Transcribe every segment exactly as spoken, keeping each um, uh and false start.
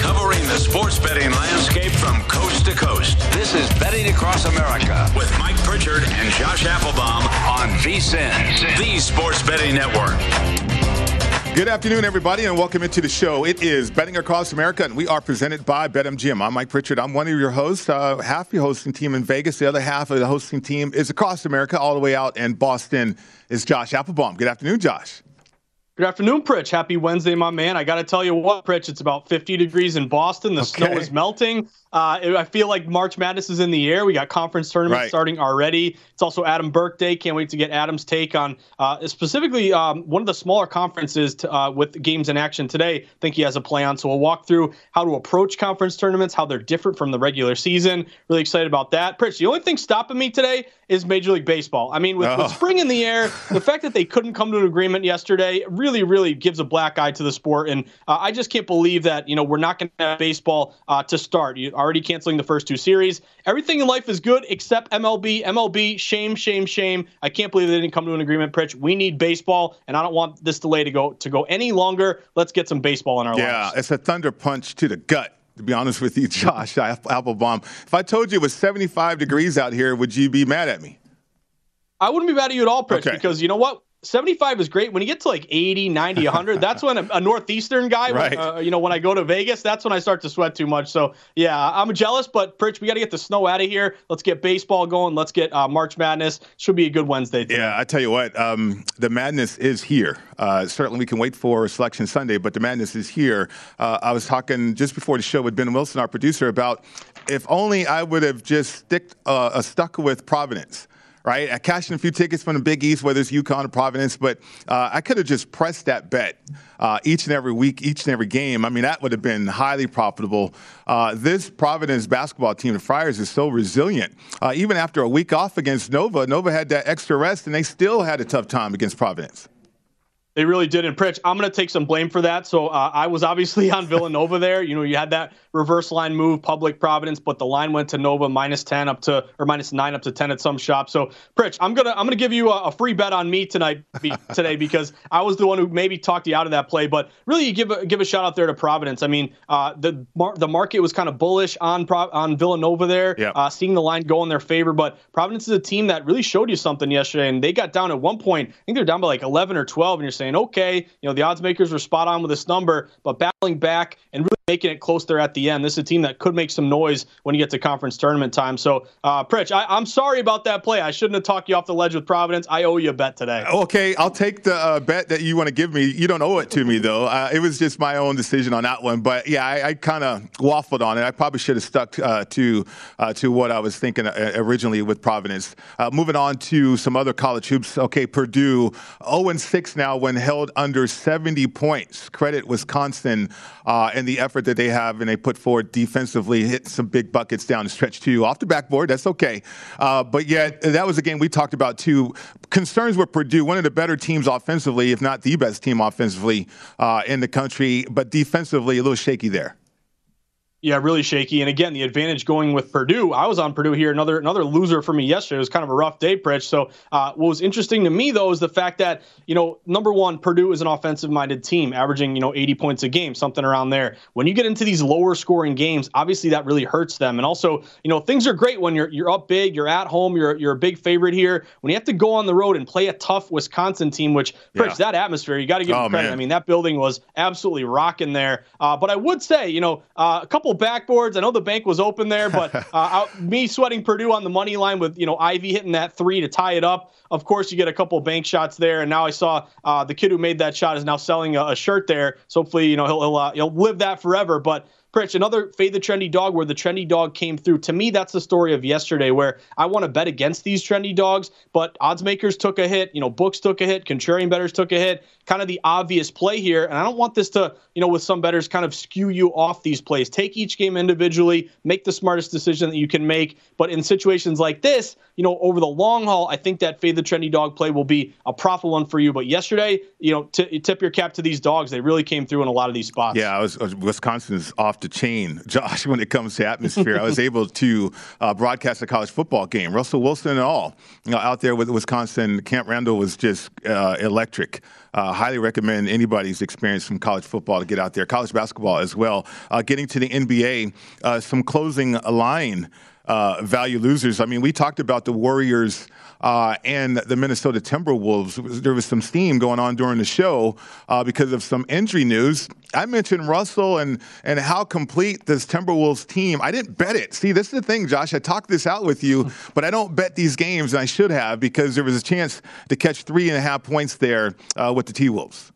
Covering the sports betting landscape from coast to coast, this is Betting Across America with Mike Pritchard and Josh Applebaum on V S E N, the sports betting network. Good afternoon, everybody, and welcome into the show. It is Betting Across America, and we are presented by BetMGM. I'm Mike Pritchard. I'm one of your hosts, uh, half your hosting team in Vegas. The other half of the hosting team is across America, all the way out in Boston, is Josh Applebaum. Good afternoon, Josh. Good afternoon, Pritch. Happy Wednesday, my man. I got to tell you what, Pritch, it's about fifty degrees in Boston. The okay. snow is melting. Uh, I feel like March Madness is in the air. We got conference tournaments right. starting already. It's also Adam Burke Day. Can't wait to get Adam's take on uh, specifically um, one of the smaller conferences to, uh, with games in action today. I think he has a play on. So we'll walk through how to approach conference tournaments, how they're different from the regular season. Really excited about that. Pritch, the only thing stopping me today is Major League Baseball. I mean, with, oh. with spring in the air, the fact that they couldn't come to an agreement yesterday really, really gives a black eye to the sport. And uh, I just can't believe that, you know, we're not going to have baseball uh, to start. You're already canceling the first two series. Everything in life is good except M L B. M L B, shame, shame, shame. I can't believe they didn't come to an agreement, Pritch. We need baseball, and I don't want this delay to go to go any longer. Let's get some baseball in our yeah, lives. Yeah, it's a thunder punch to the gut, to be honest with you, Josh Applebaum. If I told you it was seventy-five degrees out here, would you be mad at me? I wouldn't be mad at you at all, Pritch, okay. because you know what? seventy-five is great. When you get to like eighty, ninety, one hundred, that's when a, a Northeastern guy, right. uh, you know, when I go to Vegas, that's when I start to sweat too much. So, yeah, I'm jealous, but, Pritch, we got to get the snow out of here. Let's get baseball going. Let's get uh, March Madness. Should be a good Wednesday today. Yeah, I tell you what, um, the madness is here. Uh, certainly we can wait for Selection Sunday, but the madness is here. Uh, I was talking just before the show with Ben Wilson, our producer, about if only I would have just sticked, uh, stuck with Providence. Right, I cashed in a few tickets from the Big East, whether it's UConn or Providence, but uh, I could have just pressed that bet uh, each and every week, each and every game. I mean, that would have been highly profitable. Uh, this Providence basketball team, the Friars, is so resilient. Uh, even after a week off against Nova, Nova had that extra rest, and they still had a tough time against Providence. They really did. And Pritch, I'm going to take some blame for that. So uh, I was obviously on Villanova there. You know, you had that reverse line move, public Providence, but the line went to Nova minus ten up to, or minus nine up to ten at some shop. So Pritch, I'm going to, I'm going to give you a, a free bet on me tonight, be, today, because I was the one who maybe talked you out of that play, but really you give a, give a shout out there to Providence. I mean, uh, the, mar- the market was kind of bullish on Pro- on Villanova there, yep. uh, seeing the line go in their favor, but Providence is a team that really showed you something yesterday. And they got down at one point, I think they're down by like eleven or twelve, and you're saying, And okay, you know, the odds makers were spot on with this number, but battling back and really making it close there at the end. This is a team that could make some noise when you get to conference tournament time. So, uh, Pritch, I, I'm sorry about that play. I shouldn't have talked you off the ledge with Providence. I owe you a bet today. Okay, I'll take the uh, bet that you want to give me. You don't owe it to me, though. Uh, it was just my own decision on that one. But, yeah, I, I kind of waffled on it. I probably should have stuck uh, to uh, to what I was thinking originally with Providence. Uh, moving on to some other college hoops. Okay, Purdue, oh and six now when held under seventy points. Credit Wisconsin uh, and the effort that they have and they put forward defensively, hit some big buckets down the stretch too, off the backboard. That's okay. Uh, but yet, that was a game we talked about too. Concerns with Purdue, one of the better teams offensively, if not the best team offensively uh, in the country, but defensively a little shaky there. Yeah, really shaky. And again, the advantage going with Purdue. I was on Purdue here. Another another loser for me yesterday. It was kind of a rough day, Pritch. So uh, what was interesting to me, though, is the fact that, you know, number one, Purdue is an offensive-minded team, averaging, you know, eighty points a game, something around there. When you get into these lower-scoring games, obviously that really hurts them. And also, you know, things are great when you're you're up big, you're at home, you're you're a big favorite here. When you have to go on the road and play a tough Wisconsin team, which, Pritch, yeah. that atmosphere, you got to give oh, them credit. Man. I mean, that building was absolutely rocking there. Uh, but I would say, you know, uh, a couple backboards. I know the bank was open there, but uh, out, me sweating Purdue on the money line with, you know, Ivy hitting that three to tie it up. Of course, you get a couple bank shots there, and now I saw uh, the kid who made that shot is now selling a, a shirt there. So hopefully, you know, he'll he'll, uh, he'll live that forever. But Pritch, another fade the trendy dog where the trendy dog came through. To me, that's the story of yesterday where I want to bet against these trendy dogs, but odds makers took a hit, you know, books took a hit, contrarian bettors took a hit, kind of the obvious play here. And I don't want this to, you know, with some bettors kind of skew you off these plays. Take each game individually, make the smartest decision that you can make. But in situations like this, you know, over the long haul, I think that fade the trendy dog play will be a profitable one for you. But yesterday, you know, t- tip your cap to these dogs. They really came through in a lot of these spots. Yeah, I was, I was Wisconsin's off the chain, Josh, when it comes to atmosphere. I was able to uh, broadcast a college football game, Russell Wilson and all, you know, out there with Wisconsin. Camp Randall was just uh, electric. Uh, highly recommend anybody's experience from college football to get out there. College basketball as well. Uh, getting to the N B A, uh, some closing line uh, value losers. I mean, we talked about the Warriors uh, and the Minnesota Timberwolves. There was some steam going on during the show uh, because of some injury news. I mentioned Russell and and how complete this Timberwolves team. I didn't bet it. See, this is the thing, Josh. I talked this out with you, but I don't bet these games, and I should have, because there was a chance to catch three and a half points there uh, with the T-Wolves.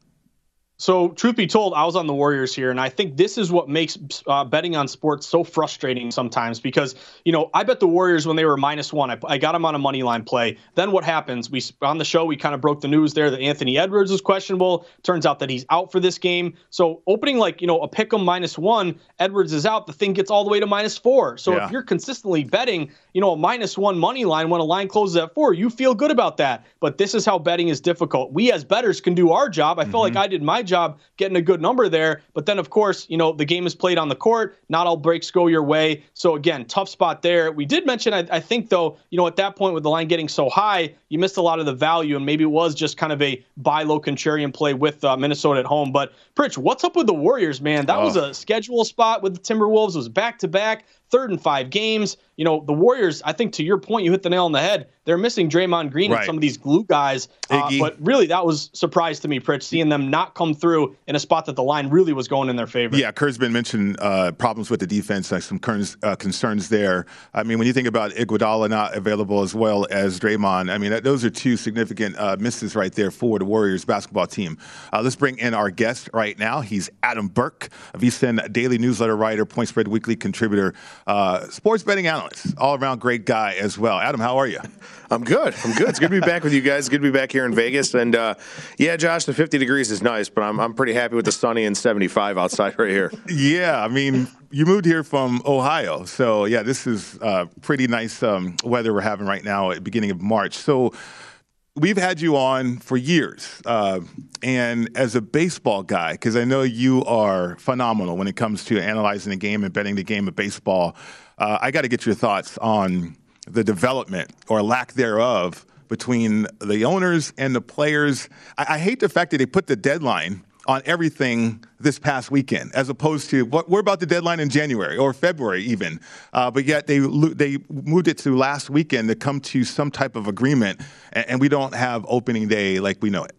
So, truth be told, I was on the Warriors here, and I think this is what makes uh, betting on sports so frustrating sometimes because, you know, I bet the Warriors when they were minus one. I, I got them on a money line play. Then what happens? We on the show, we kind of broke the news there that Anthony Edwards was questionable. Turns out that he's out for this game. So, opening like, you know, a pick 'em minus one, Edwards is out. The thing gets all the way to minus four. So, yeah. If you're consistently betting, you know, a minus one money line when a line closes at four, you feel good about that. But this is how betting is difficult. We as bettors can do our job. I mm-hmm. feel like I did my job. job getting a good number there. But then, of course, you know, the game is played on the court. Not all breaks go your way. So, again, tough spot there. We did mention, I, I think, though, you know, at that point with the line getting so high, you missed a lot of the value. And maybe it was just kind of a buy low contrarian play with uh, Minnesota at home. But, Pritch, what's up with the Warriors, man? That oh. was a schedule spot with the Timberwolves. It was back-to-back, third and five games. You know, the Warriors, I think to your point, you hit the nail on the head. They're missing Draymond Green right. and some of these glue guys. Uh, but really, that was a surprise to me, Pritch, seeing them not come through in a spot that the line really was going in their favor. Yeah, Kurzban mentioned uh, problems with the defense, like some curns, uh, concerns there. I mean, when you think about Iguodala not available as well as Draymond, I mean, that, those are two significant uh, misses right there for the Warriors basketball team. Uh, let's bring in our guest right now. He's Adam Burke, a V S E N daily newsletter writer, Point Spread Weekly contributor, uh, sports betting analyst. All-around great guy as well. Adam, how are you? I'm good. I'm good. It's good to be back with you guys. Good to be back here in Vegas. And, uh, yeah, Josh, the fifty degrees is nice, but I'm I'm pretty happy with the sunny and seventy-five outside right here. Yeah, I mean, you moved here from Ohio. So, yeah, this is uh, pretty nice um, weather we're having right now at the beginning of March. So we've had you on for years, uh, and as a baseball guy, because I know you are phenomenal when it comes to analyzing the game and betting the game of baseball, Uh, I got to get your thoughts on the development or lack thereof between the owners and the players. I, I hate the fact that they put the deadline on everything this past weekend, as opposed to what we're about the deadline in January or February even. Uh, but yet they they moved it to last weekend to come to some type of agreement, and, and we don't have opening day like we know it.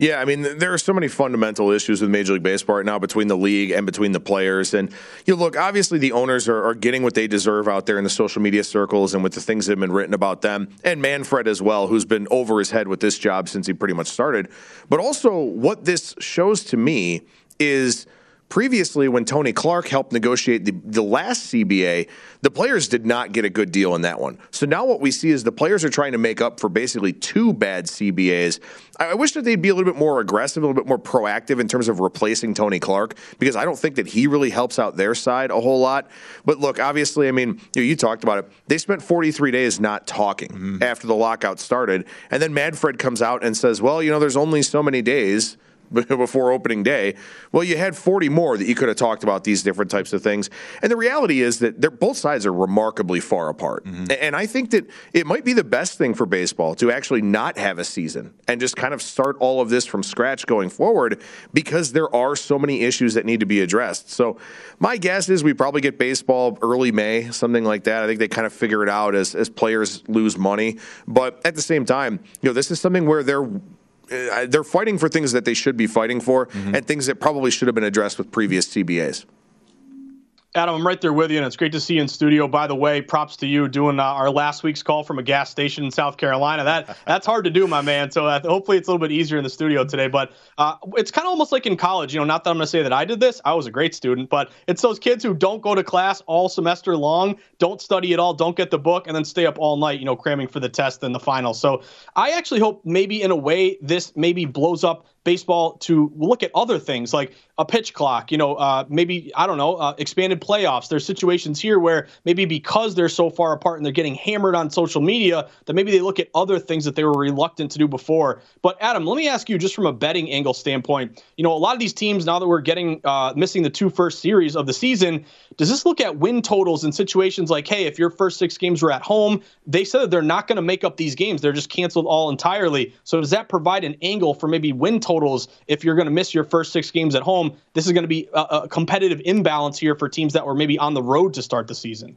Yeah, I mean, there are so many fundamental issues with Major League Baseball right now between the league and between the players. And, you know, look, obviously the owners are, are getting what they deserve out there in the social media circles and with the things that have been written about them. And Manfred as well, who's been over his head with this job since he pretty much started. But also what this shows to me is previously when Tony Clark helped negotiate the, the last C B A, the players did not get a good deal in that one. So now what we see is the players are trying to make up for basically two bad C B As. I wish that they'd be a little bit more aggressive, a little bit more proactive in terms of replacing Tony Clark, because I don't think that he really helps out their side a whole lot. But look, obviously, I mean, you know, you talked about it. They spent forty-three days not talking mm-hmm. after the lockout started. And then Manfred comes out and says, well, you know, there's only so many days before opening day. Well, you had forty more that you could have talked about these different types of things. And the reality is that they're, both sides are remarkably far apart. Mm-hmm. And I think that it might be the best thing for baseball to actually not have a season and just kind of start all of this from scratch going forward, because there are so many issues that need to be addressed. So my guess is we probably get baseball early May, something like that. I think they kind of figure it out as, as players lose money. But at the same time, you know, this is something where they're They're fighting for things that they should be fighting for mm-hmm. and things that probably should have been addressed with previous C B As. Adam, I'm right there with you, and it's great to see you in studio. By the way, props to you doing uh, our last week's call from a gas station in South Carolina. That That's hard to do, my man, so uh, hopefully it's a little bit easier in the studio today. But uh, it's kind of almost like in college, you know, not that I'm going to say that I did this. I was a great student, but it's those kids who don't go to class all semester long, don't study at all, don't get the book, and then stay up all night, you know, cramming for the test and the final. So I actually hope maybe in a way this maybe blows up baseball to look at other things like a pitch clock, you know, uh, maybe, I don't know, uh, expanded playoffs. There's situations here where maybe because they're so far apart and they're getting hammered on social media that maybe they look at other things that they were reluctant to do before. But Adam, let me ask you just from a betting angle standpoint, you know, a lot of these teams now that we're getting uh, missing the two first series of the season, does this look at win totals in situations like, hey, if your first six games were at home, they said that they're not going to make up these games. They're just canceled all entirely. So does that provide an angle for maybe win totals? If you're going to miss your first six games at home, this is going to be a, a competitive imbalance here for teams that were maybe on the road to start the season.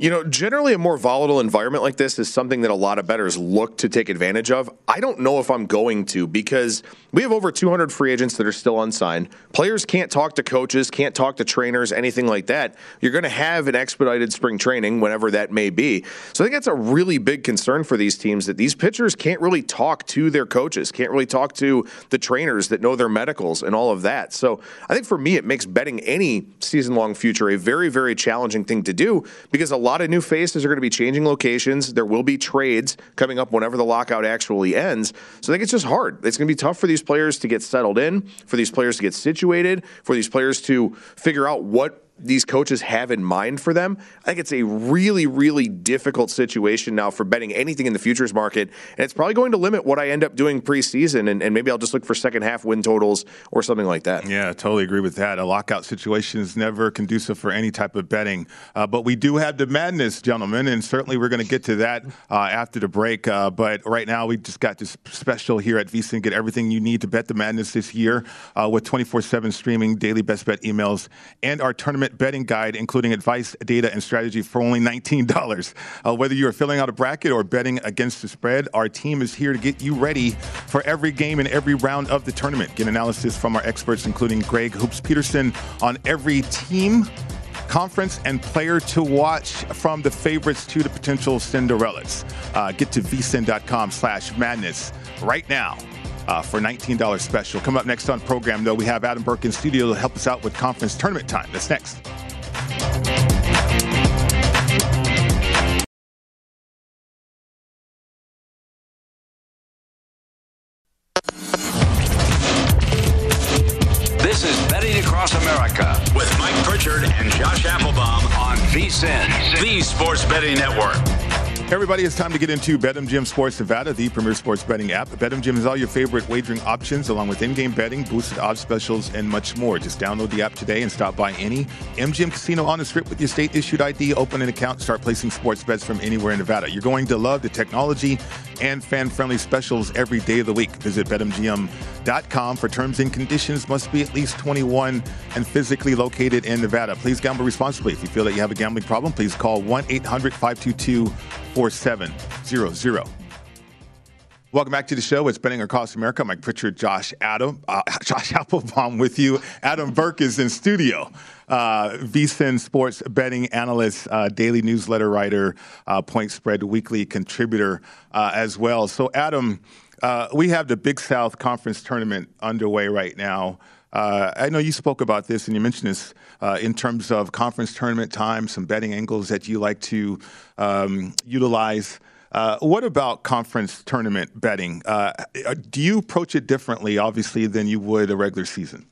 You know, generally a more volatile environment like this is something that a lot of bettors look to take advantage of. I don't know if I'm going to because we have over two hundred free agents that are still unsigned. Players can't talk to coaches, can't talk to trainers, anything like that. You're going to have an expedited spring training whenever that may be. So I think that's a really big concern for these teams that these pitchers can't really talk to their coaches, can't really talk to the trainers that know their medicals and all of that. So I think for me it makes betting any season-long future a very, very challenging thing to do because a lot A lot of new faces are going to be changing locations. There will be trades coming up whenever the lockout actually ends. So I think it's just hard. It's going to be tough for these players to get settled in, for these players to get situated, for these players to figure out what these coaches have in mind for them. I think it's a really, really difficult situation now for betting anything in the futures market, and it's probably going to limit what I end up doing preseason, and, and maybe I'll just look for second-half win totals or something like that. Yeah, I totally agree with that. A lockout situation is never conducive for any type of betting, uh, but we do have the madness, gentlemen, and certainly we're going to get to that uh, after the break, uh, but right now we just got this special here at VSiN. Get everything you need to bet the madness this year uh, with twenty-four seven streaming, daily best bet emails, and our tournament betting guide, including advice, data, and strategy for only nineteen dollars. Uh, whether you are filling out a bracket or betting against the spread, our team is here to get you ready for every game and every round of the tournament. Get analysis from our experts, including Greg Hoops Peterson, on every team, conference, and player to watch, from the favorites to the potential Cinderellas. Uh, get to vsin.com slash madness right now. Uh, for nineteen dollars special. Coming up next on program, though, we have Adam Burke in studio to help us out with conference tournament time. That's next. This is Betting Across America with Mike Pritchard and Josh Applebaum on V S E N, the Sports Betting Network. Everybody, it's time to get into BetMGM Sports Nevada, the premier sports betting app. BetMGM has all your favorite wagering options, along with in-game betting, boosted odds specials, and much more. Just download the app today and stop by any M G M casino on the strip with your state-issued I D, open an account, start placing sports bets from anywhere in Nevada. You're going to love the technology and fan-friendly specials every day of the week. Visit bet M G M dot com for terms and conditions. Must be at least twenty-one and physically located in Nevada. Please gamble responsibly. If you feel that you have a gambling problem, please call one eight hundred five two two four seven zero zero. Welcome back to the show. It's Betting Across America. Mike Pritchard, Josh Adam, uh, Josh Applebaum with you. Adam Burke is in studio. Uh, VSiN sports betting analyst, uh, daily newsletter writer, uh, Point Spread Weekly contributor uh, as well. So, Adam, uh, we have the Big South Conference Tournament underway right now. Uh, I know you spoke about this and you mentioned this uh, in terms of conference tournament time, some betting angles that you like to um, utilize. Uh, what about conference tournament betting? Uh, do you approach it differently, obviously, than you would a regular season?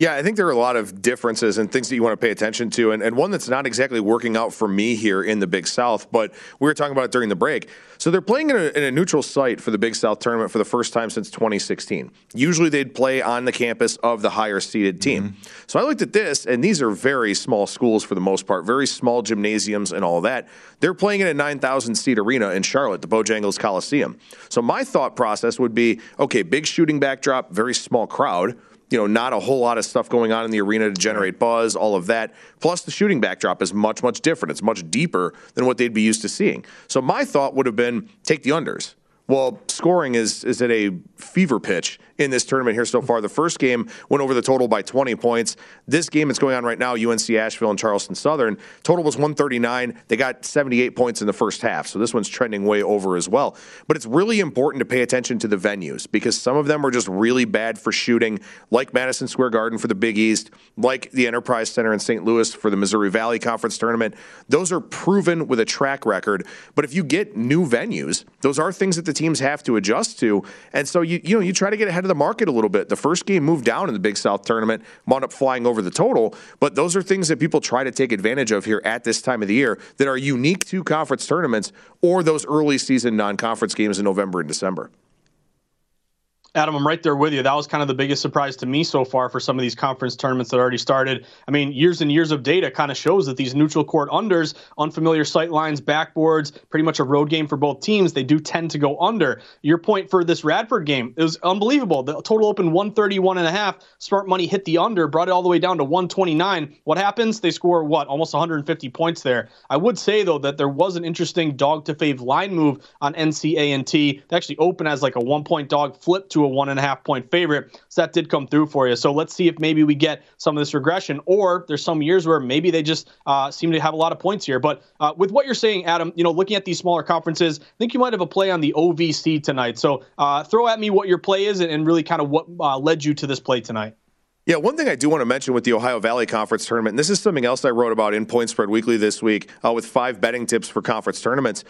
Yeah, I think there are a lot of differences and things that you want to pay attention to, and, and one that's not exactly working out for me here in the Big South, but we were talking about it during the break. So they're playing in a, in a neutral site for the Big South tournament for the first time since twenty sixteen. Usually they'd play on the campus of the higher-seeded team. Mm-hmm. So I looked at this, and these are very small schools for the most part, very small gymnasiums and all that. They're playing in a nine thousand seat arena in Charlotte, the Bojangles Coliseum. So my thought process would be, okay, big shooting backdrop, very small crowd. You know, not a whole lot of stuff going on in the arena to generate buzz, all of that. Plus, the shooting backdrop is much, much different. It's much deeper than what they'd be used to seeing. So my thought would have been take the unders. Well, scoring is is at a fever pitch in this tournament here so far. The first game went over the total by twenty points. This game that's going on right now, U N C Asheville and Charleston Southern, total was one thirty-nine. They got seventy-eight points in the first half, so this one's trending way over as well. But it's really important to pay attention to the venues because some of them are just really bad for shooting, like Madison Square Garden for the Big East, like the Enterprise Center in Saint Louis for the Missouri Valley Conference tournament. Those are proven with a track record. But if you get new venues, those are things that the teams have to adjust to, and so you you know you try to get ahead of the market a little bit. The first game moved down in the Big South tournament, wound up flying over the total, but those are things that people try to take advantage of here at this time of the year that are unique to conference tournaments or those early season non-conference games in November and December. Adam, I'm right there with you. That was kind of the biggest surprise to me so far for some of these conference tournaments that already started. I mean, years and years of data kind of shows that these neutral court unders, unfamiliar sight lines, backboards, pretty much a road game for both teams, they do tend to go under. Your point for this Radford game, it was unbelievable. The total opened one thirty-one and a half. Smart Money hit the under, brought it all the way down to one twenty-nine. What happens? They score, what, almost one hundred fifty points there. I would say, though, that there was an interesting dog-to-fave line move on N C A N T. They actually opened as like a one-point dog, flip to a one and a half point favorite. So that did come through for you. So let's see if maybe we get some of this regression, or there's some years where maybe they just uh, seem to have a lot of points here. But uh, with what you're saying, Adam, you know, looking at these smaller conferences, I think you might have a play on the O V C tonight. So uh, throw at me what your play is and, and really kind of what uh, led you to this play tonight. Yeah, one thing I do want to mention with the Ohio Valley Conference tournament, and this is something else I wrote about in Point Spread Weekly this week uh, with five betting tips for conference tournaments.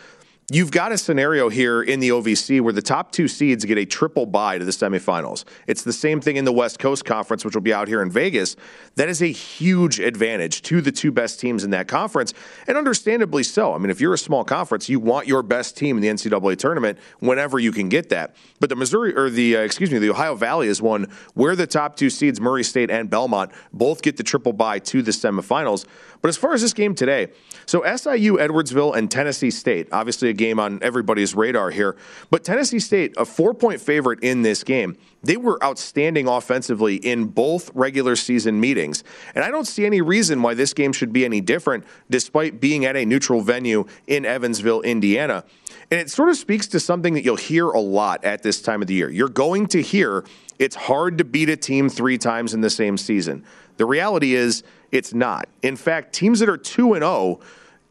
You've got a scenario here in the O V C where the top two seeds get a triple bye to the semifinals. It's the same thing in the West Coast Conference, which will be out here in Vegas. That is a huge advantage to the two best teams in that conference, and understandably so. I mean, if you're a small conference, you want your best team in the N C A A tournament whenever you can get that. But the Missouri, or the uh, excuse me, the Ohio Valley is one where the top two seeds, Murray State and Belmont, both get the triple bye to the semifinals. But as far as this game today, so S I U Edwardsville and Tennessee State, obviously a game on everybody's radar here, but Tennessee State, a four-point favorite in this game. They were outstanding offensively in both regular season meetings, and I don't see any reason why this game should be any different despite being at a neutral venue in Evansville, Indiana. And it sort of speaks to something that you'll hear a lot at this time of the year. You're going to hear it's hard to beat a team three times in the same season. The reality is it's not. In fact, teams that are two and oh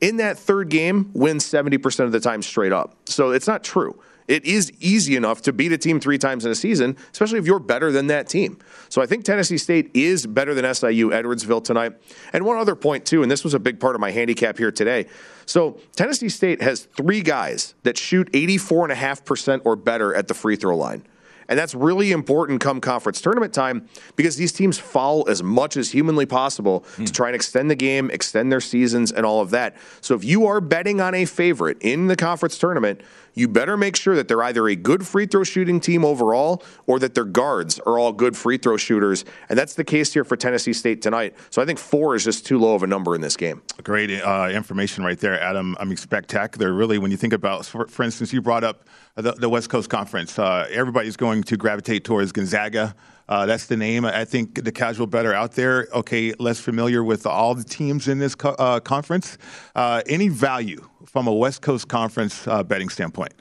in that third game win seventy percent of the time straight up. So it's not true. It is easy enough to beat a team three times in a season, especially if you're better than that team. So I think Tennessee State is better than S I U Edwardsville tonight. And one other point, too, and this was a big part of my handicap here today. So Tennessee State has three guys that shoot eighty-four point five percent or better at the free throw line. And that's really important come conference tournament time because these teams foul as much as humanly possible mm. to try and extend the game, extend their seasons, and all of that. So if you are betting on a favorite in the conference tournament, you better make sure that they're either a good free throw shooting team overall or that their guards are all good free throw shooters. And that's the case here for Tennessee State tonight. So I think four is just too low of a number in this game. Great uh, information right there, Adam. I mean, spectacular, really, when you think about, for, for instance, you brought up the, the West Coast Conference. Uh, everybody's going to gravitate towards Gonzaga. Uh, that's the name. I think the casual bettor out there, okay, less familiar with all the teams in this co- uh, conference. Uh, any value from a West Coast Conference uh, betting standpoint?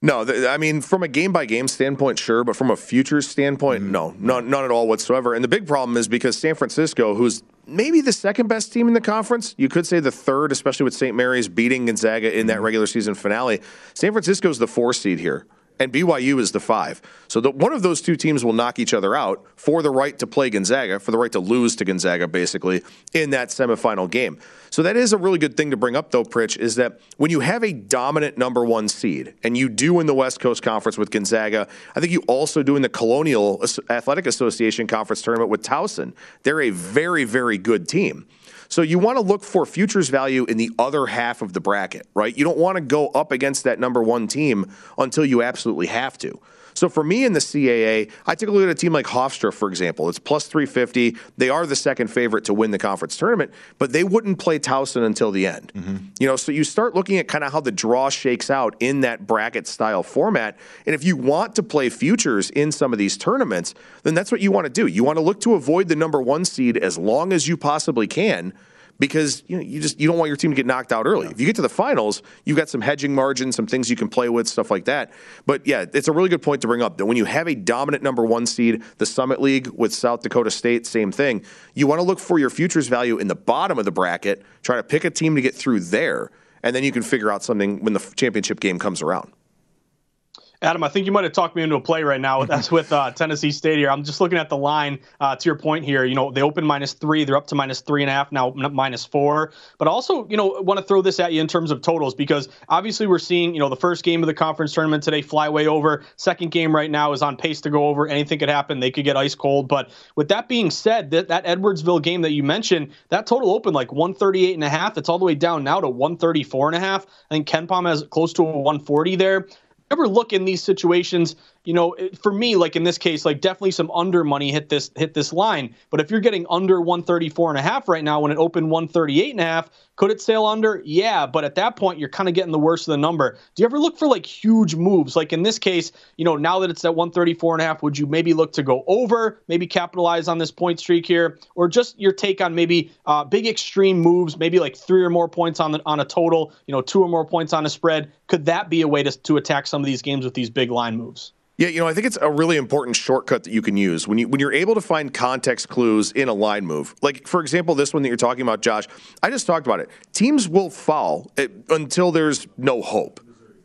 No, th- I mean, from a game-by-game standpoint, sure, but from a futures standpoint, mm-hmm. no, none, none at all whatsoever. And the big problem is because San Francisco, who's maybe the second-best team in the conference, you could say the third, especially with Saint Mary's beating Gonzaga in that regular season finale, San Francisco's the four seed here. And B Y U is the five. So the, one of those two teams will knock each other out for the right to play Gonzaga, for the right to lose to Gonzaga, basically, in that semifinal game. So that is a really good thing to bring up, though, Pritch, is that when you have a dominant number one seed, and you do in the West Coast Conference with Gonzaga, I think you also do in the Colonial Athletic Association Conference Tournament with Towson. They're a very, very good team. So you want to look for futures value in the other half of the bracket, right? You don't want to go up against that number one team until you absolutely have to. So for me in the C A A, I took a look at a team like Hofstra, for example. It's plus three fifty. They are the second favorite to win the conference tournament, but they wouldn't play Towson until the end. Mm-hmm. You know, so you start looking at kind of how the draw shakes out in that bracket-style format. And if you want to play futures in some of these tournaments, then that's what you want to do. You want to look to avoid the number one seed as long as you possibly can, because you know, you just you don't want your team to get knocked out early. Yeah. If you get to the finals, you've got some hedging margin, some things you can play with, stuff like that. But yeah, it's a really good point to bring up that when you have a dominant number one seed, the Summit League with South Dakota State, same thing. You want to look for your futures value in the bottom of the bracket, try to pick a team to get through there, and then you can figure out something when the championship game comes around. Adam, I think you might have talked me into a play right now. That's with uh, Tennessee State here. I'm just looking at the line uh, to your point here. You know, they opened minus three. They're up to minus three and a half now, minus four. But also, you know, want to throw this at you in terms of totals because obviously we're seeing, you know, the first game of the conference tournament today fly way over. Second game right now is on pace to go over. Anything could happen. They could get ice cold. But with that being said, that, that Edwardsville game that you mentioned, that total opened like one thirty-eight and a half. It's all the way down now to one thirty-four and a half. I think Ken Palm has close to a one forty there. Ever look in these situations, you know, for me, like in this case, like definitely some under money hit this hit this line. But if you're getting under one thirty-four and a half right now, when it opened one thirty-eight and a half, could it sail under? Yeah, but at that point, you're kind of getting the worst of the number. Do you ever look for like huge moves? Like in this case, you know, now that it's at one thirty-four and a half, would you maybe look to go over, maybe capitalize on this point streak here, or just your take on maybe uh, big extreme moves, maybe like three or more points on the, on a total, you know, two or more points on a spread? Could that be a way to to attack some of these games with these big line moves? Yeah, you know, I think it's a really important shortcut that you can use when you when you're able to find context clues in a line move. Like, for example, this one that you're talking about, Josh, I just talked about it. Teams will foul until there's no hope,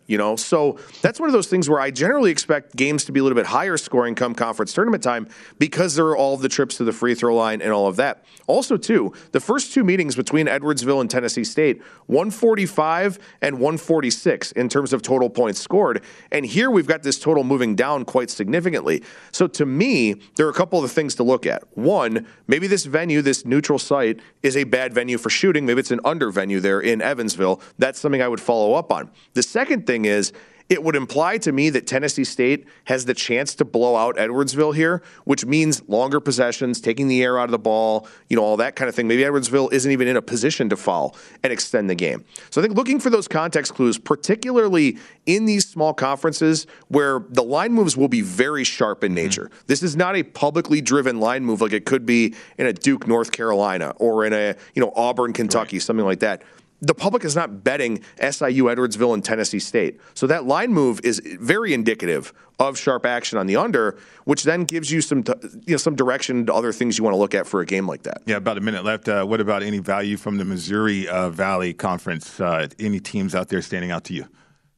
you know? So that's one of those things where I generally expect games to be a little bit higher scoring come conference tournament time because there are all the trips to the free throw line and all of that. Also, too, the first two meetings between Edwardsville and Tennessee State, one forty-five and one forty-six in terms of total points scored. And here we've got this total moving down quite significantly. So to me, there are a couple of things to look at. One, maybe this venue, this neutral site, is a bad venue for shooting. Maybe it's an under venue there in Evansville. That's something I would follow up on. The second thing is, it would imply to me that Tennessee State has the chance to blow out Edwardsville here, which means longer possessions, taking the air out of the ball, you know, all that kind of thing. Maybe Edwardsville isn't even in a position to foul and extend the game. So I think looking for those context clues, particularly in these small conferences where the line moves will be very sharp in nature. Mm-hmm. This is not a publicly driven line move like it could be in a Duke, North Carolina, or in a, you know, Auburn, Kentucky, right. Something like that. The public is not betting S I U Edwardsville and Tennessee State. So that line move is very indicative of sharp action on the under, which then gives you some you know, some direction to other things you want to look at for a game like that. Yeah, about a minute left. Uh, what about any value from the Missouri uh, Valley Conference? Uh, any teams out there standing out to you?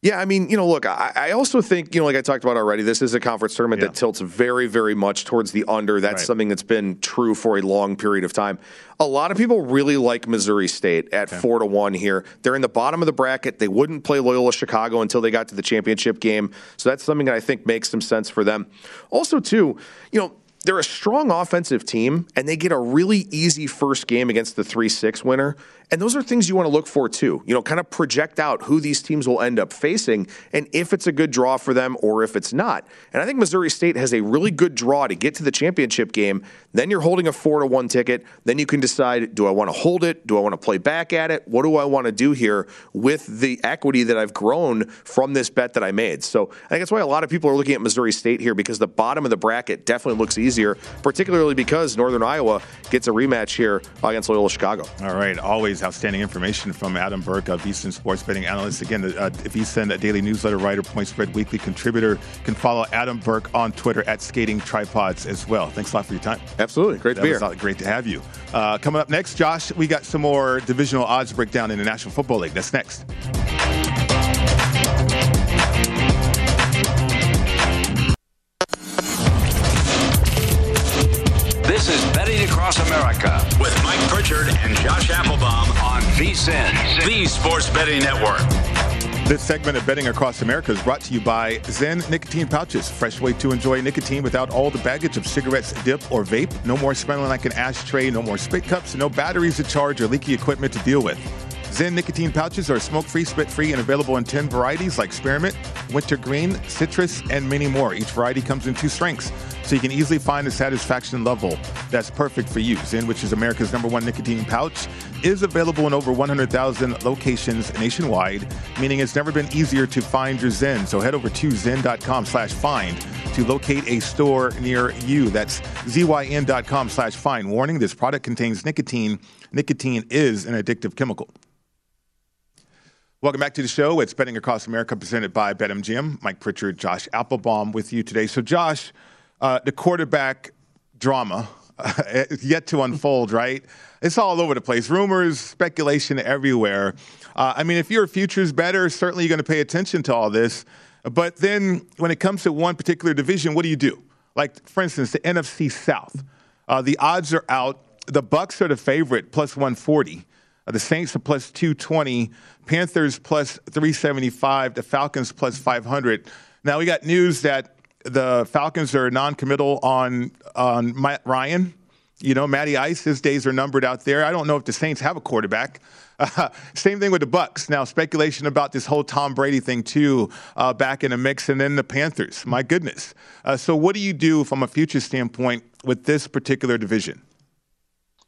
Yeah, I mean, you know, look, I, I also think, you know, like I talked about already, this is a conference tournament yeah. that tilts very, very much towards the under. That's right. Something that's been true for a long period of time. A lot of people really like Missouri State at okay. four to one here. They're in the bottom of the bracket. They wouldn't play Loyola Chicago until they got to the championship game. So that's something that I think makes some sense for them. Also, too, you know, they're a strong offensive team, and they get a really easy first game against the three six winner. And those are things you want to look for, too. You know, kind of project out who these teams will end up facing and if it's a good draw for them or if it's not. And I think Missouri State has a really good draw to get to the championship game. Then you're holding a four to one ticket. Then you can decide, do I want to hold it? Do I want to play back at it? What do I want to do here with the equity that I've grown from this bet that I made? So I think that's why a lot of people are looking at Missouri State here, because the bottom of the bracket definitely looks easy. Easier, particularly because Northern Iowa gets a rematch here against Loyola Chicago. All right. Always outstanding information from Adam Burke, a VSiN sports betting analyst. Again, the uh, VSiN daily newsletter writer, Point Spread Weekly contributor. You can follow Adam Burke on Twitter at Skating Tripods as well. Thanks a lot for your time. Absolutely. Great that to be was here. Great to have you. Uh, coming up next, Josh, we got some more divisional odds breakdown in the National Football League. That's next. This is Betting Across America with Mike Pritchard and Josh Applebaum on VSiN, the Sports Betting Network. This segment of Betting Across America is brought to you by Zen Nicotine Pouches. Fresh way to enjoy nicotine without all the baggage of cigarettes, dip, or vape. No more smelling like an ashtray, no more spit cups, no batteries to charge or leaky equipment to deal with. Zen nicotine pouches are smoke-free, spit-free, and available in ten varieties like spearmint, wintergreen, citrus, and many more. Each variety comes in two strengths, so you can easily find the satisfaction level that's perfect for you. Zen, which is America's number one nicotine pouch, is available in over one hundred thousand locations nationwide, meaning it's never been easier to find your Zen. So head over to zen.com slash find to locate a store near you. That's zyn.com slash find. Warning, this product contains nicotine. Nicotine is an addictive chemical. Welcome back to the show. It's Betting Across America presented by BetMGM. Mike Pritchard, Josh Applebaum with you today. So Josh, uh, the quarterback drama uh, yet to unfold, right? It's all over the place. Rumors, speculation everywhere. Uh, I mean, if you're a futures bettor, certainly you're going to pay attention to all this. But then when it comes to one particular division, what do you do? Like, for instance, the N F C South. Uh, the odds are out. The Bucs are the favorite, plus one forty. Uh, the Saints are plus two twenty. Panthers plus three seventy-five. The Falcons plus five hundred. Now, we got news that the Falcons are non-committal on, on Matt Ryan. You know, Matty Ice, his days are numbered out there. I don't know if the Saints have a quarterback. Uh, same thing with the Bucs. Now, speculation about this whole Tom Brady thing, too, uh, back in the mix. And then the Panthers. My goodness. Uh, so what do you do from a future standpoint with this particular division?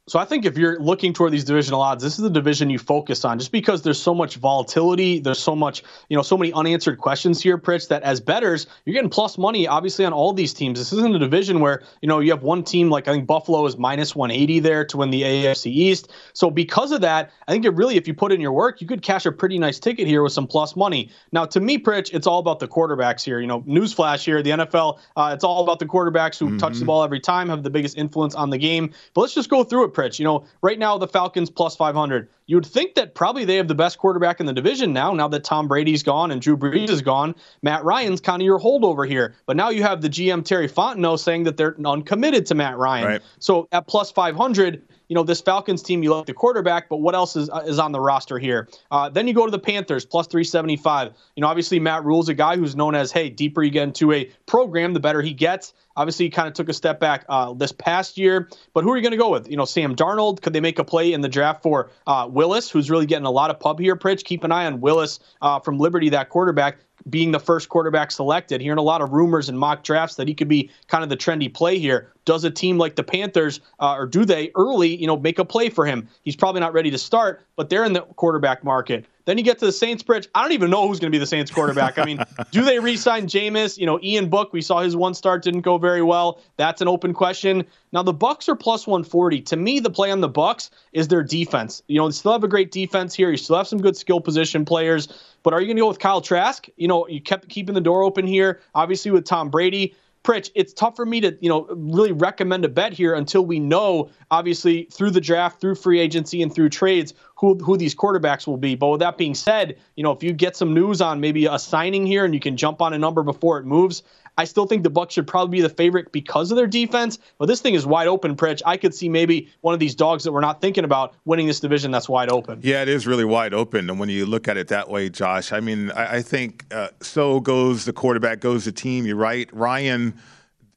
So I think if you're looking toward these divisional odds, this is the division you focus on just because there's so much volatility. There's so much, you know, so many unanswered questions here, Pritch, that as bettors, you're getting plus money, obviously, on all these teams. This isn't a division where, you know, you have one team like I think Buffalo is minus one eighty there to win the A F C East. So because of that, I think it really, if you put in your work, you could cash a pretty nice ticket here with some plus money. Now, to me, Pritch, it's all about the quarterbacks here. You know, newsflash here, the N F L, uh, it's all about the quarterbacks who mm-hmm. touch the ball every time, have the biggest influence on the game. But let's just go through it. Pritch, you know, right now the Falcons plus five hundred. You would think that probably they have the best quarterback in the division now, now that Tom Brady's gone and Drew Brees is gone. Matt Ryan's kind of your holdover here. But now you have the G M Terry Fontenot saying that they're uncommitted to Matt Ryan. Right. So at plus five hundred, you know, this Falcons team, you like the quarterback, but what else is is on the roster here? Uh, then you go to the Panthers, plus three seventy-five. You know, obviously Matt Rule's a guy who's known as, hey, deeper you get into a program, the better he gets. Obviously, he kind of took a step back uh, this past year. But who are you going to go with? You know, Sam Darnold. Could they make a play in the draft for uh, Willis, who's really getting a lot of pub here, Pritch? Keep an eye on Willis uh, from Liberty, that quarterback, being the first quarterback selected. Hearing a lot of rumors and mock drafts that he could be kind of the trendy play here. Does a team like the Panthers, uh, or do they early, you know, make a play for him? He's probably not ready to start, but they're in the quarterback market. Then you get to the Saints, Bridge. I don't even know who's going to be the Saints quarterback. I mean, do they re-sign Jameis? You know, Ian Book, we saw his one start didn't go very well. That's an open question. Now, the Bucs are plus one forty. To me, the play on the Bucs is their defense. You know, they still have a great defense here. You still have some good skill position players. But are you going to go with Kyle Trask? You know, you kept keeping the door open here, obviously, with Tom Brady. Pritch, it's tough for me to, you know, really recommend a bet here until we know, obviously, through the draft, through free agency, and through trades, who who these quarterbacks will be. But with that being said, you know, if you get some news on maybe a signing here and you can jump on a number before it moves, I still think the Bucs should probably be the favorite because of their defense. But this thing is wide open, Pritch. I could see maybe one of these dogs that we're not thinking about winning this division that's wide open. Yeah, it is really wide open. And when you look at it that way, Josh, I mean, I, I think uh, so goes the quarterback, goes the team. You're right. Ryan,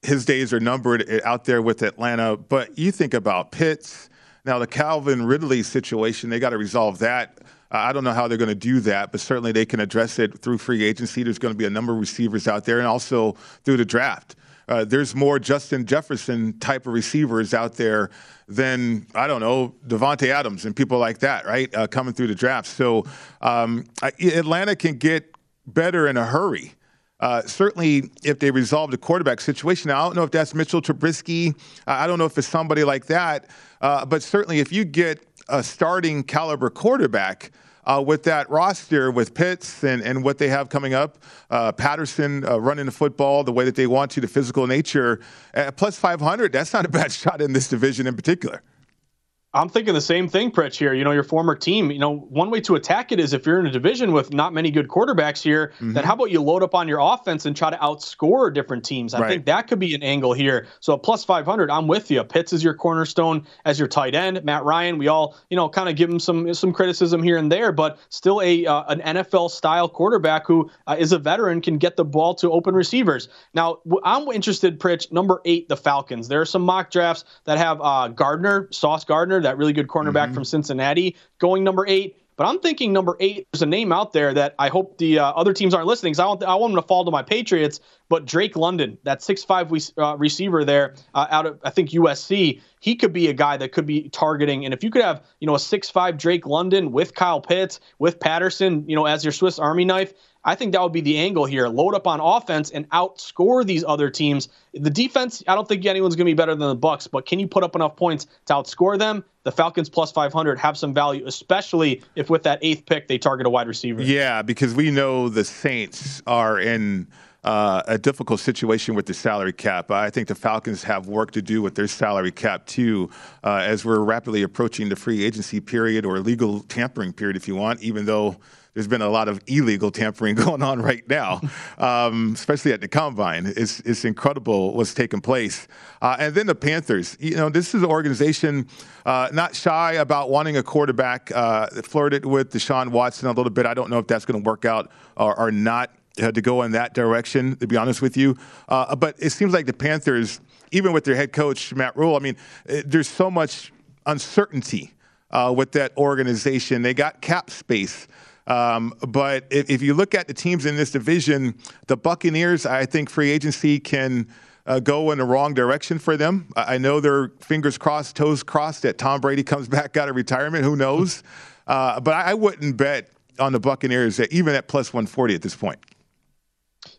his days are numbered out there with Atlanta. But you think about Pitts. Now, the Calvin Ridley situation, they got to resolve that. I don't know how they're going to do that, but certainly they can address it through free agency. There's going to be a number of receivers out there and also through the draft. Uh, there's more Justin Jefferson type of receivers out there than, I don't know, Devontae Adams and people like that, right, uh, coming through the draft. So um, Atlanta can get better in a hurry. Uh, certainly, if they resolve the quarterback situation, now, I don't know if that's Mitchell Trubisky. I don't know if it's somebody like that. Uh, but certainly, if you get a starting caliber quarterback uh, with that roster, with Pitts and, and what they have coming up, uh, Patterson uh, running the football the way that they want to, the physical nature, uh, plus five hundred, that's not a bad shot in this division in particular. I'm thinking the same thing, Pritch, here. You know, your former team, you know, one way to attack it is if you're in a division with not many good quarterbacks here, mm-hmm. then how about you load up on your offense and try to outscore different teams? I right. think that could be an angle here. So a plus five hundred, I'm with you. Pitts is your cornerstone as your tight end. Matt Ryan, we all, you know, kind of give him some some criticism here and there, but still a uh, an N F L-style quarterback who uh, is a veteran, can get the ball to open receivers. Now, I'm interested, Pritch, number eight, the Falcons. There are some mock drafts that have uh, Gardner, Sauce Gardner, that really good cornerback mm-hmm. from Cincinnati, going number eight. But I'm thinking number eight, there's a name out there that I hope the uh, other teams aren't listening. So I want I want them to fall to my Patriots, but Drake London, that six five uh, receiver there uh, out of, I think, U S C, he could be a guy that could be targeting. And if you could have, you know, a six five Drake London with Kyle Pitts, with Patterson, you know, as your Swiss Army knife, I think that would be the angle here. Load up on offense and outscore these other teams. The defense, I don't think anyone's going to be better than the Bucks, but can you put up enough points to outscore them? The Falcons plus five hundred have some value, especially if with that eighth pick they target a wide receiver. Yeah, because we know the Saints are in uh, a difficult situation with the salary cap. I think the Falcons have work to do with their salary cap, too, uh, as we're rapidly approaching the free agency period or legal tampering period, if you want, even though there's been a lot of illegal tampering going on right now, um, especially at the Combine. It's it's incredible what's taking place. Uh, and then the Panthers. You know, this is an organization uh, not shy about wanting a quarterback. Uh, flirted with Deshaun Watson a little bit. I don't know if that's going to work out or, or not, uh, to go in that direction, to be honest with you. Uh, but it seems like the Panthers, even with their head coach, Matt Rule, I mean, there's so much uncertainty uh, with that organization. They got cap space. Um, but if, if you look at the teams in this division, the Buccaneers, I think free agency can uh, go in the wrong direction for them. I know they're fingers crossed, toes crossed that Tom Brady comes back out of retirement. Who knows? Uh, but I, I wouldn't bet on the Buccaneers at, even at plus one forty at this point.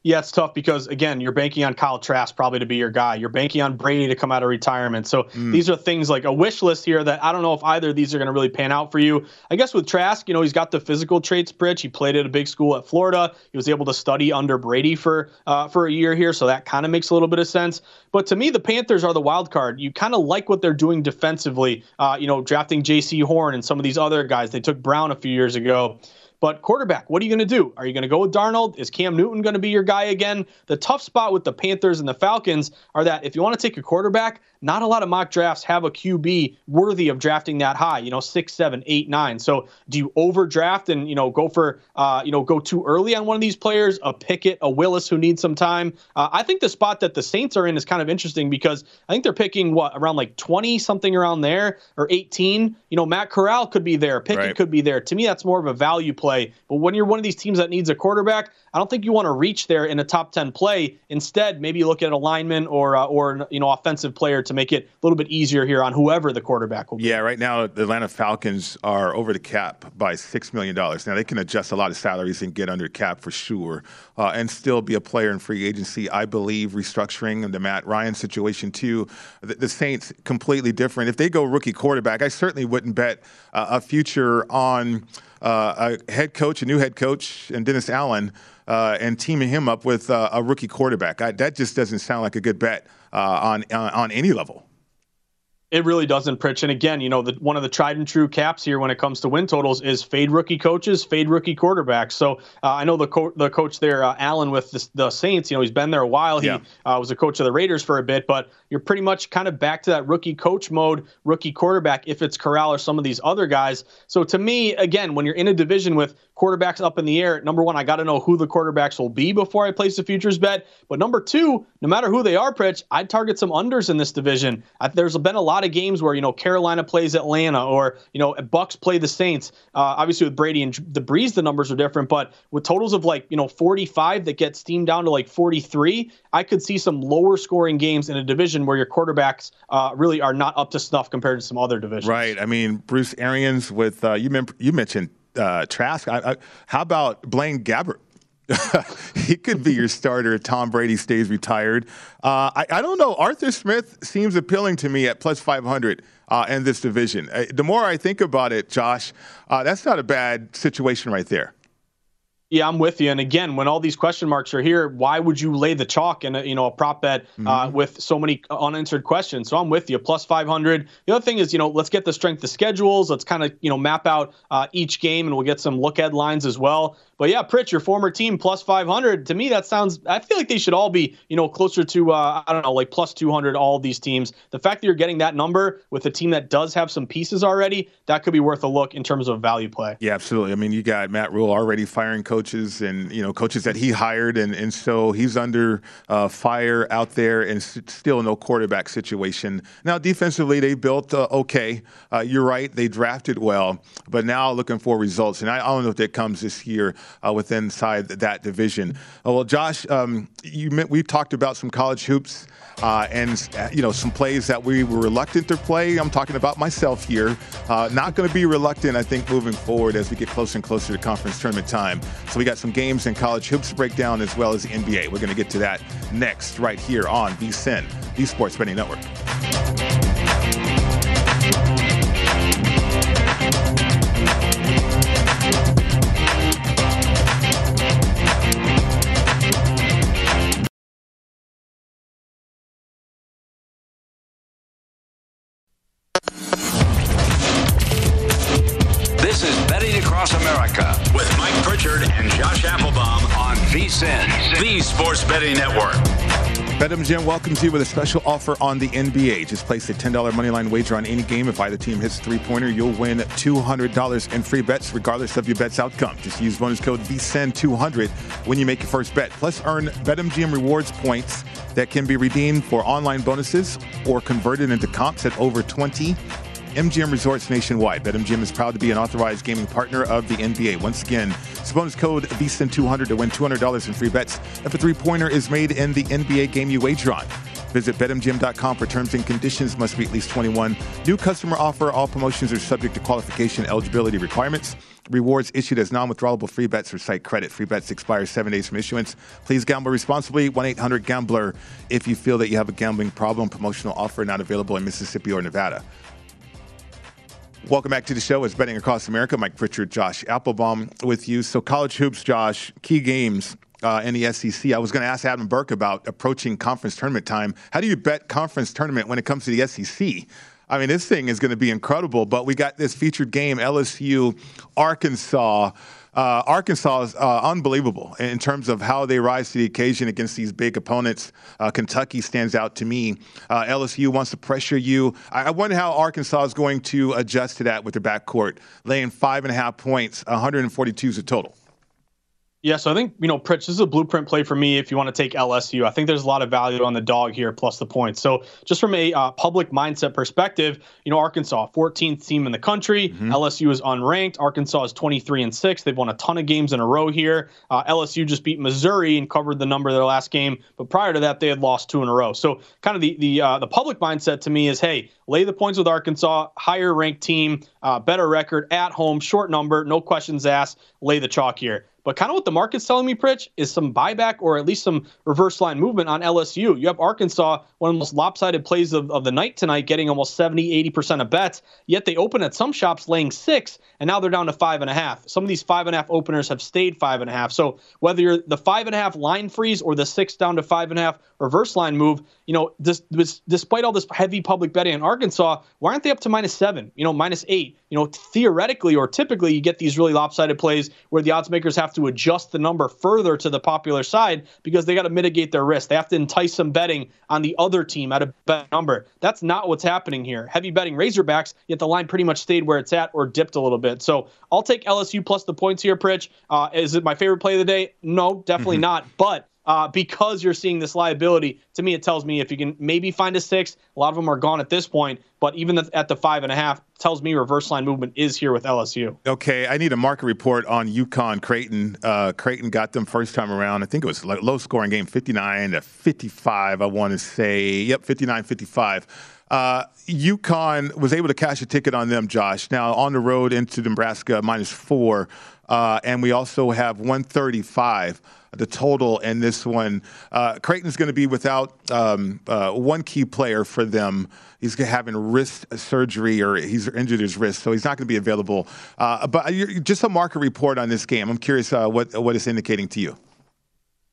Yeah, it's tough because, again, you're banking on Kyle Trask probably to be your guy. You're banking on Brady to come out of retirement. So mm. these are things like a wish list here that I don't know if either of these are going to really pan out for you. I guess with Trask, you know, he's got the physical traits, Pritch. He played at a big school at Florida. He was able to study under Brady for uh, for a year here, so that kind of makes a little bit of sense. But to me, the Panthers are the wild card. You kind of like what they're doing defensively, uh, you know, drafting J C Horn and some of these other guys. They took Brown a few years ago. But quarterback, what are you going to do? Are you going to go with Darnold? Is Cam Newton going to be your guy again? The tough spot with the Panthers and the Falcons are that if you want to take a quarterback, not a lot of mock drafts have a Q B worthy of drafting that high, you know, six, seven, eight, nine. So do you overdraft and, you know, go for, uh, you know, go too early on one of these players, a Pickett, a Willis who needs some time? Uh, I think the spot that the Saints are in is kind of interesting because I think they're picking, what, around like twenty, something around there, or eighteen. You know, Matt Corral could be there. Pickett right. could be there. To me, that's more of a value play. But when you're one of these teams that needs a quarterback, I don't think you want to reach there in a top ten play. Instead, maybe you look at a lineman or, uh, or you know, offensive player to make it a little bit easier here on whoever the quarterback will be. Yeah, right now the Atlanta Falcons are over the cap by six million dollars. Now, they can adjust a lot of salaries and get under cap for sure uh, and still be a player in free agency, I believe, restructuring and the Matt Ryan situation too. The, the Saints, completely different. If they go rookie quarterback, I certainly wouldn't bet uh, a future on uh, a head coach, a new head coach, and Dennis Allen uh, and teaming him up with uh, a rookie quarterback. I, that just doesn't sound like a good bet. Uh, on, on on any level. It really doesn't, Pritch. And again, you know, the, one of the tried and true caps here when it comes to win totals is fade rookie coaches, fade rookie quarterbacks. So uh, I know the co- the coach there, uh, Allen, with the, the Saints, you know, he's been there a while. He yeah. uh, was a coach of the Raiders for a bit, but you're pretty much kind of back to that rookie coach mode, rookie quarterback, if it's Corral or some of these other guys. So to me, again, when you're in a division with quarterbacks up in the air, number one, I got to know who the quarterbacks will be before I place the futures bet. But number two, no matter who they are, Pritch, I'd target some unders in this division. I, there's been a lot of games where, you know, Carolina plays Atlanta or, you know, Bucks play the Saints. Uh, obviously, with Brady and the Breeze, the numbers are different. But with totals of like, you know, forty-five that get steamed down to like forty-three, I could see some lower scoring games in a division where your quarterbacks uh, really are not up to snuff compared to some other divisions. Right. I mean, Bruce Arians with uh, you, mem- you mentioned uh, Trask. I, I, how about Blaine Gabbert? He could be your starter if Tom Brady stays retired. Uh, I, I don't know. Arthur Smith seems appealing to me at plus five hundred uh, in this division. Uh, the more I think about it, Josh, uh, that's not a bad situation right there. Yeah, I'm with you. And again, when all these question marks are here, why would you lay the chalk in a, you know, a prop bet uh, mm-hmm. with so many unanswered questions? So I'm with you. Plus five hundred. The other thing is, you know, let's get the strength of schedules. Let's kind of, you know, map out uh, each game, and we'll get some look ahead lines as well. But yeah, Pritch, your former team, plus five hundred. To me, that sounds, I feel like they should all be, you know, closer to, uh, I don't know, like plus two hundred, all of these teams. The fact that you're getting that number with a team that does have some pieces already, that could be worth a look in terms of value play. Yeah, absolutely. I mean, you got Matt Rule already firing coach coaches and, you know, coaches that he hired. And, and so he's under uh, fire out there and s- still no quarterback situation. Now, defensively, they built uh, okay. Uh, you're right. They drafted well, but now looking for results. And I, I don't know if that comes this year uh, with inside that division. Uh, well, Josh, um, you meant, we talked about some college hoops uh, and, you know, some plays that we were reluctant to play. I'm talking about myself here. Uh, not going to be reluctant, I think, moving forward as we get closer and closer to conference tournament time. So we got some games in college hoops breakdown as well as the N B A. We're going to get to that next right here on V S E N, the Sports Betting Network. This is Betting Across America with Mike Pritchard and Josh Applebaum on V S E N, the Sports Betting Network. BetMGM welcomes you with a special offer on the N B A. Just place a ten dollars moneyline wager on any game. If either team hits a three-pointer, you'll win two hundred dollars in free bets regardless of your bet's outcome. Just use bonus code V S E N two hundred when you make your first bet. Plus, earn BetMGM rewards points that can be redeemed for online bonuses or converted into comps at over twenty M G M resorts nationwide. BetMGM is proud to be an authorized gaming partner of the N B A. Once again, it's bonus code V S E N two hundred to win two hundred dollars in free bets if a three-pointer is made in the N B A game you wager on. Visit BetMGM dot com for terms and conditions. Must be at least twenty-one. New customer offer. All promotions are subject to qualification eligibility requirements. Rewards issued as non-withdrawable free bets or site credit. Free bets expire seven days from issuance. Please gamble responsibly. one eight hundred gambler if you feel that you have a gambling problem. Promotional offer not available in Mississippi or Nevada. Welcome back to the show. It's Betting Across America. Mike Pritchard, Josh Applebaum with you. So college hoops, Josh, key games uh, in the S E C. I was going to ask Adam Burke about approaching conference tournament time. How do you bet conference tournament when it comes to the S E C? I mean, this thing is going to be incredible, but we got this featured game, L S U, Arkansas. Uh, Arkansas is uh, unbelievable in terms of how they rise to the occasion against these big opponents. Uh, Kentucky stands out to me. Uh, L S U wants to pressure you. I-, I wonder how Arkansas is going to adjust to that with their backcourt, laying five and a half points, one forty-two is the total. Yeah, so I think, you know, Pritch, this is a blueprint play for me if you want to take L S U. I think there's a lot of value on the dog here, plus the points. So just from a uh, public mindset perspective, you know, Arkansas, fourteenth team in the country. Mm-hmm. L S U is unranked. Arkansas is twenty-three and six. They've won a ton of games in a row here. Uh, L S U just beat Missouri and covered the number of their last game. But prior to that, they had lost two in a row. So kind of the the uh, the public mindset to me is, hey, lay the points with Arkansas, higher ranked team, uh, better record at home, short number, no questions asked, lay the chalk here. But kind of what the market's telling me, Pritch, is some buyback or at least some reverse line movement on L S U. You have Arkansas, one of the most lopsided plays of, of the night tonight, getting almost seventy, eighty percent of bets. Yet they open at some shops laying six, and now they're down to five and a half. Some of these five and a half openers have stayed five and a half. So whether you're the five and a half line freeze or the six down to five and a half reverse line move, you know, this, this, despite all this heavy public betting in Arkansas, why aren't they up to minus seven, you know, minus eight? You know, theoretically or typically you get these really lopsided plays where the odds makers have to adjust the number further to the popular side because they got to mitigate their risk. They have to entice some betting on the other team at a bet number. That's not what's happening here. Heavy betting Razorbacks, yet the line pretty much stayed where it's at or dipped a little bit. So I'll take L S U plus the points here, Pritch. Uh, is it my favorite play of the day? No, definitely mm-hmm. not. But Uh, because you're seeing this liability, to me, it tells me if you can maybe find a six, a lot of them are gone at this point, but even the, at the five and a half, tells me reverse line movement is here with L S U. Okay, I need a market report on UConn, Creighton. Uh, Creighton got them first time around. I think it was a low-scoring game, fifty-nine to fifty-five, I want to say. Yep, fifty-nine fifty-five. Uh, UConn was able to cash a ticket on them, Josh. Now, on the road into Nebraska, minus four, uh, and we also have one thirty-five. The total in this one. Uh, Creighton's going to be without um, uh, one key player for them. He's having wrist surgery, or he's injured his wrist, so he's not going to be available. Uh, but just a market report on this game. I'm curious uh, what what it's indicating to you.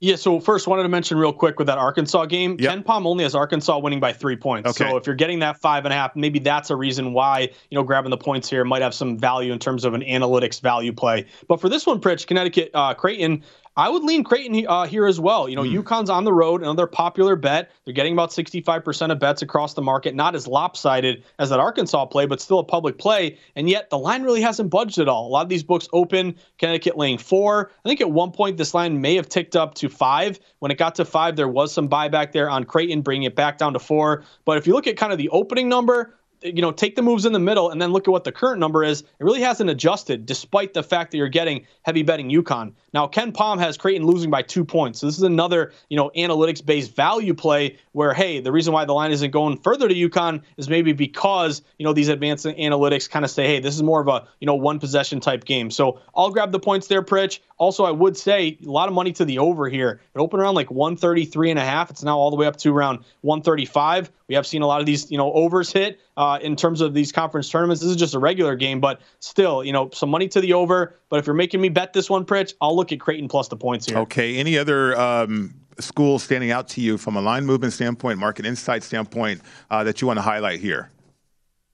Yeah, so first, wanted to mention real quick with that Arkansas game, yep. Ken Pom only has Arkansas winning by three points. Okay. So if you're getting that five and a half, maybe that's a reason why, you know, grabbing the points here might have some value in terms of an analytics value play. But for this one, Pritch, Connecticut, uh, Creighton, I would lean Creighton uh, here as well. You know, mm. UConn's on the road, another popular bet. They're getting about sixty-five percent of bets across the market. Not as lopsided as that Arkansas play, but still a public play. And yet the line really hasn't budged at all. A lot of these books open Connecticut laying four. I think at one point this line may have ticked up to five. When it got to five, there was some buyback there on Creighton, bringing it back down to four. But if you look at kind of the opening number, you know, take the moves in the middle and then look at what the current number is. It really hasn't adjusted despite the fact that you're getting heavy betting UConn. Now, Ken Palm has Creighton losing by two points. So this is another, you know, analytics-based value play where, hey, the reason why the line isn't going further to UConn is maybe because, you know, these advanced analytics kind of say, hey, this is more of a, you know, one possession type game. So I'll grab the points there, Pritch. Also, I would say a lot of money to the over here. It opened around like one thirty-three and a half. It's now all the way up to around one thirty-five. We have seen a lot of these, you know, overs hit uh, in terms of these conference tournaments. This is just a regular game, but still, you know, some money to the over. But if you're making me bet this one, Pritch, I'll look at Creighton plus the points here. Okay. Any other um, schools standing out to you from a line movement standpoint, market insight standpoint uh, that you want to highlight here?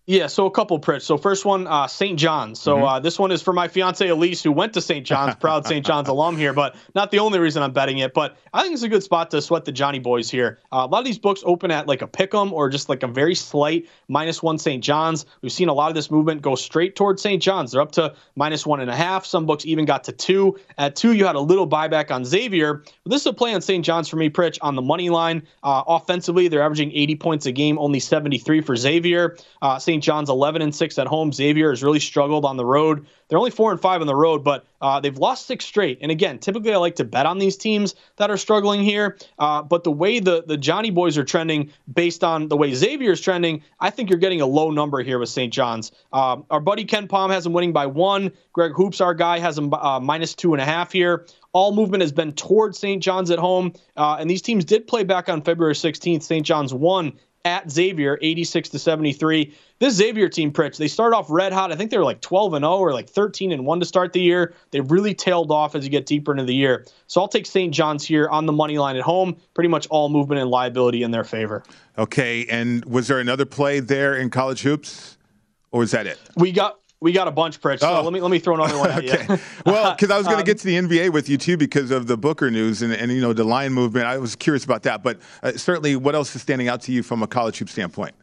Yeah, so a couple, Pritch. So first one, uh, Saint John's. So mm-hmm. uh, this one is for my fiance Elise, who went to Saint John's, proud Saint John's alum here, but not the only reason I'm betting it. But I think it's a good spot to sweat the Johnny boys here. Uh, a lot of these books open at like a pick'em or just like a very slight minus one Saint John's. We've seen a lot of this movement go straight towards Saint John's. They're up to minus one and a half. Some books even got to two. At two, you had a little buyback on Xavier. But this is a play on Saint John's for me, Pritch, on the money line. Uh, offensively, they're averaging eighty points a game, only seventy-three for Xavier. Uh, Saint John's eleven and six at home. Xavier has really struggled on the road. They're only four and five on the road, but uh, they've lost six straight. And again, typically I like to bet on these teams that are struggling here. Uh, but the way the, the Johnny boys are trending based on the way Xavier is trending, I think you're getting a low number here with Saint John's. Uh, our buddy Ken Palm has them winning by one. Greg Hoops, our guy, has them uh, minus two and a half here. All movement has been towards Saint John's at home. Uh, and these teams did play back on February sixteenth. Saint John's won at Xavier, eighty-six to seventy-three. This Xavier team, Pritch, they start off red hot. I think they were like twelve and oh or like thirteen and one to start the year. They've really tailed off as you get deeper into the year. So I'll take Saint John's here on the money line at home. Pretty much all movement and liability in their favor. Okay, and was there another play there in college hoops, or is that it? We got we got a bunch, Pritch. So oh. let me let me throw another one at okay. you. Well, because I was going to um, get to the N B A with you too because of the Booker news and and you know the line movement. I was curious about that, but uh, certainly, what else is standing out to you from a college hoops standpoint?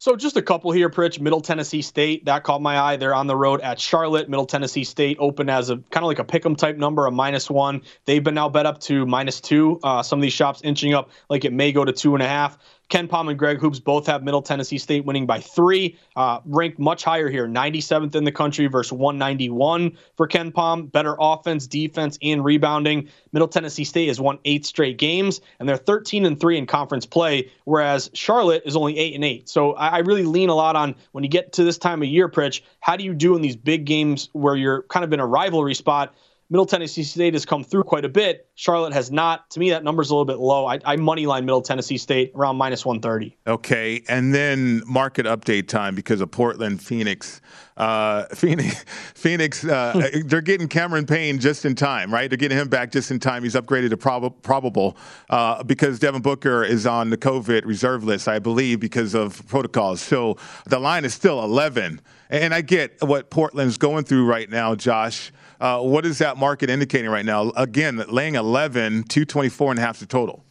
So just a couple here, Pritch. Middle Tennessee State, that caught my eye. They're on the road at Charlotte. Middle Tennessee State open as a kind of like a pick'em type number, a minus one. They've been now bet up to minus two. Uh, some of these shops inching up like it may go to two and a half. Ken Palm and Greg Hoops both have Middle Tennessee State winning by three, uh, ranked much higher here, ninety-seventh in the country versus one ninety-one for Ken Palm. Better offense, defense, and rebounding. Middle Tennessee State has won eight straight games, and they're thirteen and three in conference play, whereas Charlotte is only eight and eight. So I, I really lean a lot on when you get to this time of year, Pritch, how do you do in these big games where you're kind of in a rivalry spot? Middle Tennessee State has come through quite a bit. Charlotte has not. To me, that number's a little bit low. I, I moneyline Middle Tennessee State around minus one thirty. Okay, and then market update time because of Portland, Phoenix. Uh, Phoenix, Phoenix. Uh, they're getting Cameron Payne just in time, right? They're getting him back just in time. He's upgraded to prob- probable uh, because Devin Booker is on the COVID reserve list, I believe, because of protocols. So the line is still eleven. And I get what Portland's going through right now, Josh. Uh, what is that market indicating right now? Again, laying eleven, two twenty-four and a half the total.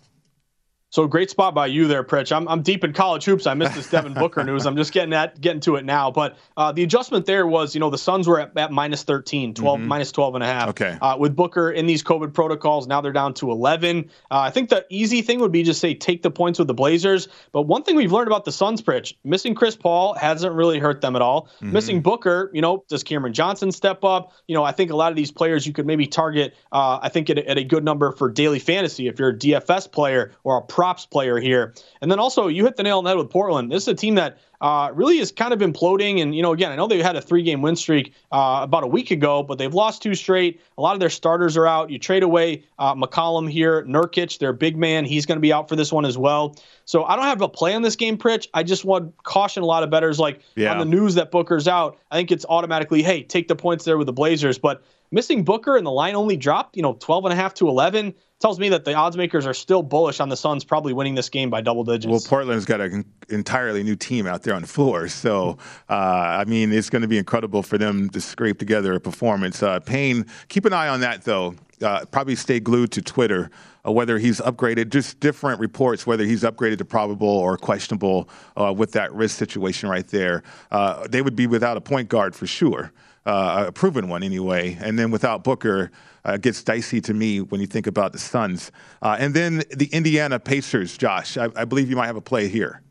So great spot by you there, Pritch. I'm I'm deep in college hoops. I missed this Devin Booker news. I'm just getting at getting to it now. But uh, the adjustment there was, you know, the Suns were at, at minus thirteen, twelve, mm-hmm. minus twelve and a half. Okay. Uh, with Booker in these COVID protocols, now they're down to eleven. Uh, I think the easy thing would be just say take the points with the Blazers. But one thing we've learned about the Suns, Pritch, missing Chris Paul hasn't really hurt them at all. Mm-hmm. Missing Booker, you know, does Cameron Johnson step up? You know, I think a lot of these players you could maybe target. Uh, I think at, at a good number for daily fantasy if you're a D F S player or a pro props player here. And then also you hit the nail on the head with Portland. This is a team that uh, really is kind of imploding. And, you know, again, I know they had a three game win streak uh, about a week ago, but they've lost two straight. A lot of their starters are out. You trade away uh, McCollum here, Nurkic, their big man. He's going to be out for this one as well. So I don't have a play on this game, Pritch. I just would caution a lot of bettors like yeah. on the news that Booker's out. I think it's automatically, hey, take the points there with the Blazers. But missing Booker and the line only dropped, you know, twelve and a half to eleven. Tells me that the odds makers are still bullish on the Suns probably winning this game by double digits. Well, Portland's got an entirely new team out there on the floor. So, uh, I mean, it's going to be incredible for them to scrape together a performance. Uh, Payne, keep an eye on that, though. uh, probably stay glued to Twitter, uh, whether he's upgraded, just different reports, whether he's upgraded to probable or questionable uh, with that risk situation right there. Uh, they would be without a point guard for sure, uh, a proven one anyway. And then without Booker, uh, gets dicey to me when you think about the Suns. Uh, and then the Indiana Pacers, Josh, I, I believe you might have a play here.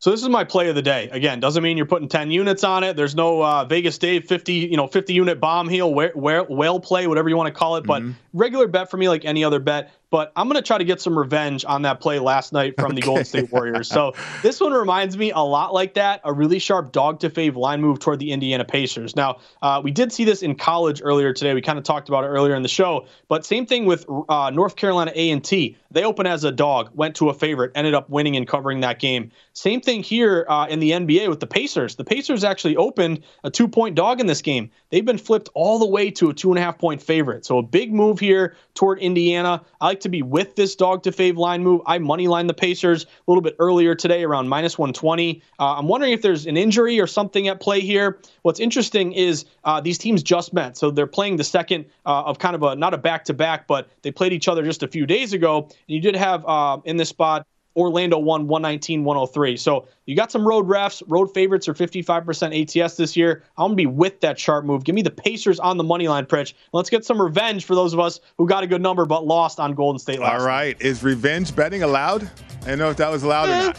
So this is my play of the day. Again, doesn't mean you're putting ten units on it. There's no uh, Vegas Dave fifty, you know, fifty unit bomb heel, where, where, whale play, whatever you want to call it. But mm-hmm. regular bet for me, like any other bet. But I'm going to try to get some revenge on that play last night from okay. the Golden State Warriors. So this one reminds me a lot like that, a really sharp dog to fave line move toward the Indiana Pacers. Now, uh, we did see this in college earlier today. We kind of talked about it earlier in the show. But same thing with uh, North Carolina A and T. They opened as a dog, went to a favorite, ended up winning and covering that game. Same thing here uh, in the N B A with the Pacers. The Pacers actually opened a two-point dog in this game. They've been flipped all the way to a two-and-a-half-point favorite. So a big move here toward Indiana. I like to be with this dog to fave line move. I moneylined the Pacers a little bit earlier today around minus one twenty. Uh, I'm wondering if there's an injury or something at play here. What's interesting is uh, these teams just met. So they're playing the second uh, of kind of a, not a back-to-back, but they played each other just a few days ago. And you did have uh, in this spot, Orlando won one nineteen one oh three. So you got some road refs. Road favorites are fifty-five percent A T S this year. I'm going to be with that sharp move. Give me the Pacers on the money line, Pritch. Let's get some revenge for those of us who got a good number but lost on Golden State last night. All right. Time. Is revenge betting allowed? I don't know if that was allowed eh, or not.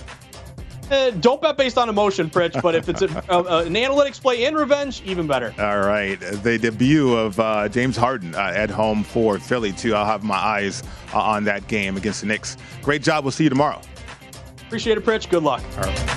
Eh, don't bet based on emotion, Pritch, but if it's a, uh, an analytics play and revenge, even better. All right. The debut of uh, James Harden uh, at home for Philly, too. I'll have my eyes on that game against the Knicks. Great job. We'll see you tomorrow. Appreciate it, Pritch. Good luck. All right.